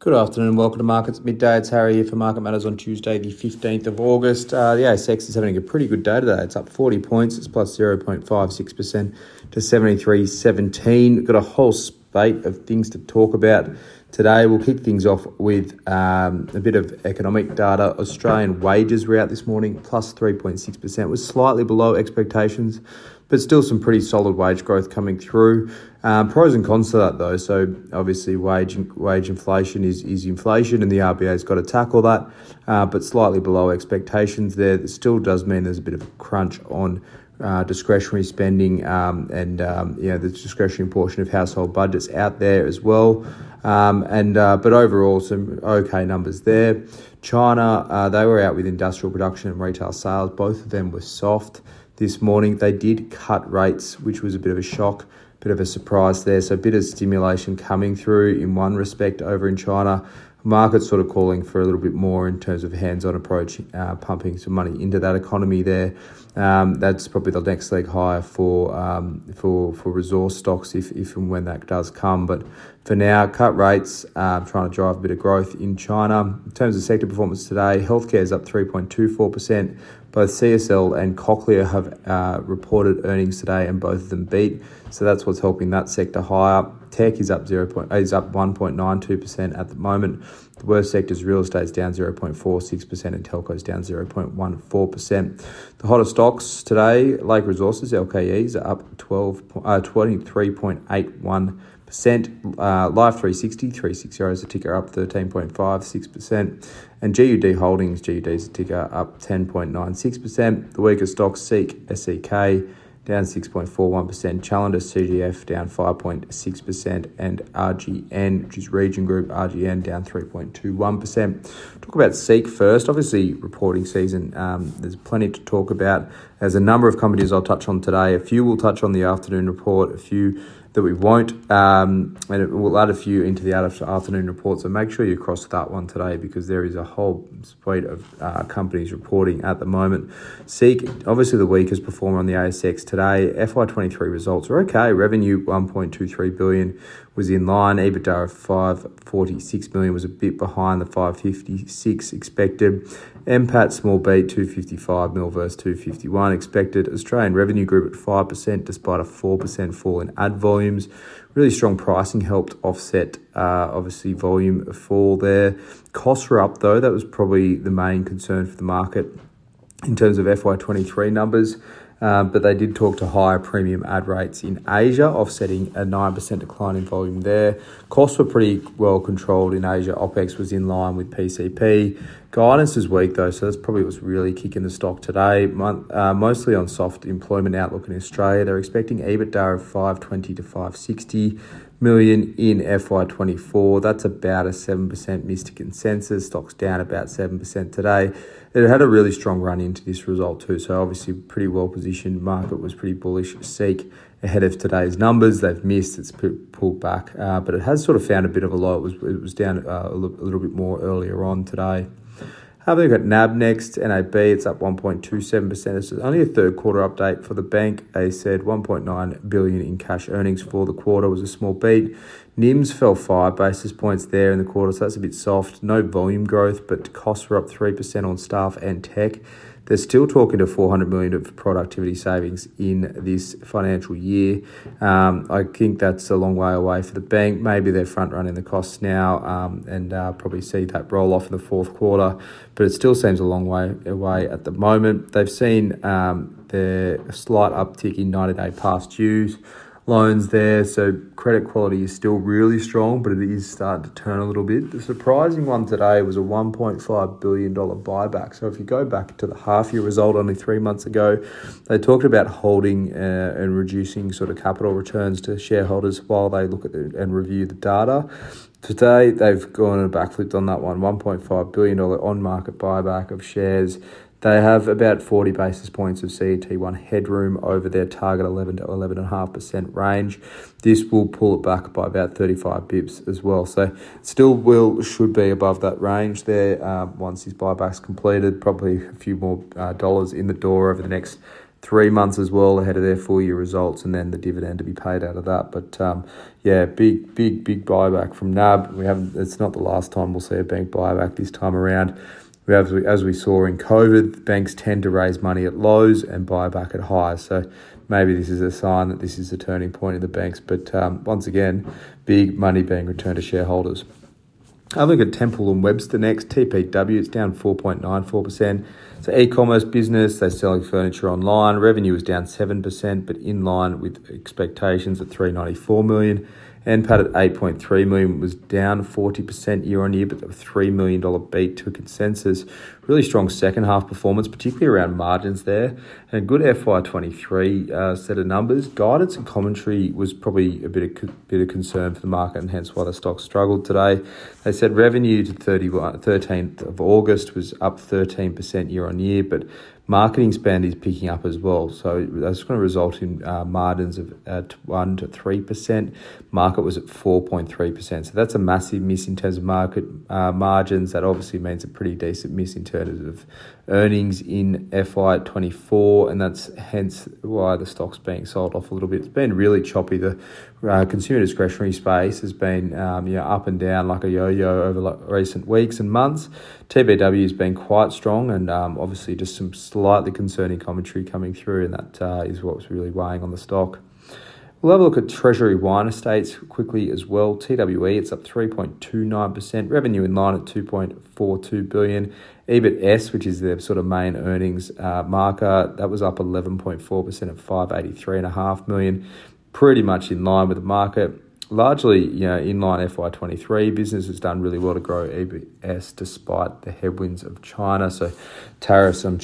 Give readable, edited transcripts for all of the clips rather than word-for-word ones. Good afternoon and welcome to Markets Midday. It's Harry here for Market Matters on Tuesday, the 15th of August. The ASX is having a pretty good day today. It's up 40 points. It's plus 0.56% to 73.17. We've got a whole spate of things to talk about today. We'll kick things off with a bit of economic data. Australian wages were out this morning, plus 3.6%. It was slightly below expectations, but still some pretty solid wage growth coming through. Pros and cons to that, though. So obviously wage inflation is inflation, and the RBA's got to tackle that, but slightly below expectations there. That still does mean there's a bit of a crunch on discretionary spending and the discretionary portion of household budgets out there as well. But overall, some okay numbers there. China, they were out with industrial production and retail sales. Both of them were soft this morning. They did cut rates, which was a bit of a shock, bit of a surprise there. So a bit of stimulation coming through in one respect over in China. Market's sort of calling for a little bit more in terms of hands-on approach, pumping some money into that economy there. That's probably the next leg higher for resource stocks if and when that does come. But for now, cut rates, trying to drive a bit of growth in China. In terms of sector performance today, healthcare is up 3.24%. Both CSL and Cochlear have reported earnings today, and both of them beat. So that's what's helping that sector higher. Tech is up 1.92% at the moment. The worst sectors, real estate, is down 0.46% and telco's down 0.14%. The hottest stocks today, Lake Resources, LKEs, are up 23.81%. Life 360 is a ticker, up 13.56%, and GUD Holdings, GUD's a ticker, up 10.96%. The weaker stocks, Seek, SEK, down 6.41%, Challenger, CGF, down 5.6%, and RGN, which is Region Group, RGN, down 3.21%. Talk about Seek first. Obviously, reporting season, there's plenty to talk about. There's a number of companies I'll touch on today. A few we'll touch on the afternoon report, a few that we won't, and we'll add a few into the afternoon report. So make sure you cross that one today, because there is a whole suite of companies reporting at the moment. Seek, obviously the weakest performer on the ASX today. FY23 results are okay. Revenue, $1.23 billion, was in line. EBITDA of $546 million was a bit behind the $556 expected. MPAT, small beat, $255 million versus $251 expected. Australian revenue grew at 5% despite a 4% fall in ad volume. Really strong pricing helped offset, obviously, volume fall there. Costs were up, though. That was probably the main concern for the market in terms of FY23 numbers. But they did talk to higher premium ad rates in Asia, offsetting a 9% decline in volume there. Costs were pretty well controlled in Asia. OPEX was in line with PCP. Guidance is weak, though, so that's probably what's really kicking the stock today, mostly on soft employment outlook in Australia. They're expecting EBITDA of 520 to 560 million in FY24. That's about a 7% miss to consensus. Stock's down about 7% today. It had a really strong run into this result too, so obviously pretty well positioned. Market was pretty bullish. Seek ahead of today's numbers. They've missed. It's pulled back, but it has sort of found a bit of a low. It was down a little bit more earlier on today. Have a look at NAB next. NAB, it's up 1.27%. This is only a third quarter update for the bank. They said $1.9 billion in cash earnings for the quarter was a small beat. NIMS fell 5 basis points there in the quarter, so that's a bit soft. No volume growth, but costs were up 3% on staff and tech. They're still talking to $400 million of productivity savings in this financial year. I think that's a long way away for the bank. Maybe they're front-running the costs now, and probably see that roll off in the fourth quarter, but it still seems a long way away at the moment. They've seen the slight uptick in 90-day past dues loans there, so credit quality is still really strong, but it is starting to turn a little bit. The surprising one today was a $1.5 billion buyback. So if you go back to the half-year result only 3 months ago, they talked about holding and reducing sort of capital returns to shareholders while they look at and review the data. Today, they've gone and backflipped on that one, $1.5 billion on-market buyback of shares. They have about 40 basis points of CET1 headroom over their target 11 to 11.5% range. This will pull it back by about 35 bips as well. So still should be above that range there once this buyback's completed. Probably a few more dollars in the door over the next 3 months as well ahead of their full year results, and then the dividend to be paid out of that. But yeah, big buyback from NAB. We haven't. It's not the last time we'll see a bank buyback this time around. We have, as we saw in COVID, banks tend to raise money at lows and buy back at highs. So maybe this is a sign that this is the turning point of the banks. But once again, big money being returned to shareholders. I look at Temple and Webster next, TPW, it's down 4.94%. It's an e-commerce business, they're selling furniture online. Revenue was down 7%, but in line with expectations at $394 million. NPAT at $8.3 million was down 40% year on year, but a $3 million beat to consensus. Really strong second half performance, particularly around margins there. And a good FY23 set of numbers. Guidance and commentary was probably a bit of concern for the market, and hence why the stock struggled today. They said revenue to 13th of August was up 13% year on year, but marketing spend is picking up as well. So that's going to result in margins of 1 to 3%. Market was at 4.3%. So that's a massive miss in terms of market margins. That obviously means a pretty decent miss in terms of earnings in FY24. And that's hence why the stock's being sold off a little bit. It's been really choppy. The consumer discretionary space has been up and down like a yo-yo over recent weeks and months. TBW has been quite strong, and obviously just some slightly concerning commentary coming through, and that is what's really weighing on the stock. We'll have a look at Treasury Wine Estates quickly as well. TWE, it's up 3.29%. Revenue in line at 2.42 billion. EBITS, which is their sort of main earnings marker, that was up 11.4% at 583.5 million. Pretty much in line with the market. Largely, inline FY23 business has done really well to grow EBS despite the headwinds of China. So tariffs on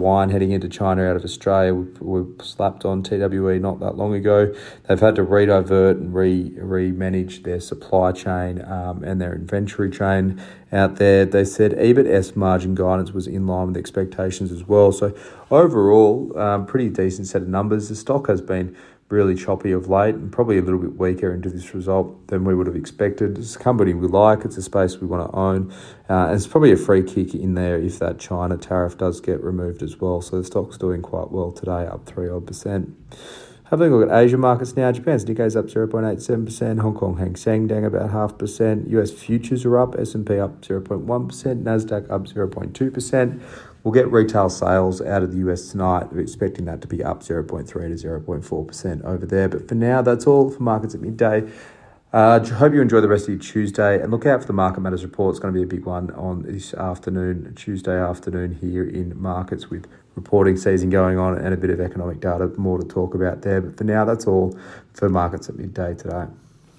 wine heading into China out of Australia were slapped on TWE not that long ago. They've had to redivert and remanage their supply chain and their inventory chain out there. They said EBITS margin guidance was in line with expectations as well. So overall, pretty decent set of numbers. The stock has been really choppy of late and probably a little bit weaker into this result than we would have expected. It's a company we like, it's a space we want to own, and it's probably a free kick in there if that China tariff does get removed as well. So the stock's doing quite well today, up 3-odd%. Have a look at Asian markets now. Japan's Nikkei's up 0.87%. Hong Kong Hang Seng down about 0.5%. US futures are up. S&P up 0.1%. Nasdaq up 0.2%. We'll get retail sales out of the US tonight. We're expecting that to be up 0.3 to 0.4% over there. But for now, that's all for Markets at Midday. Hope you enjoy the rest of your Tuesday, and look out for the Market Matters report. It's going to be a big one on this afternoon, Tuesday afternoon here in markets, with reporting season going on and a bit of economic data more to talk about there. But for now, that's all for Markets at Midday today.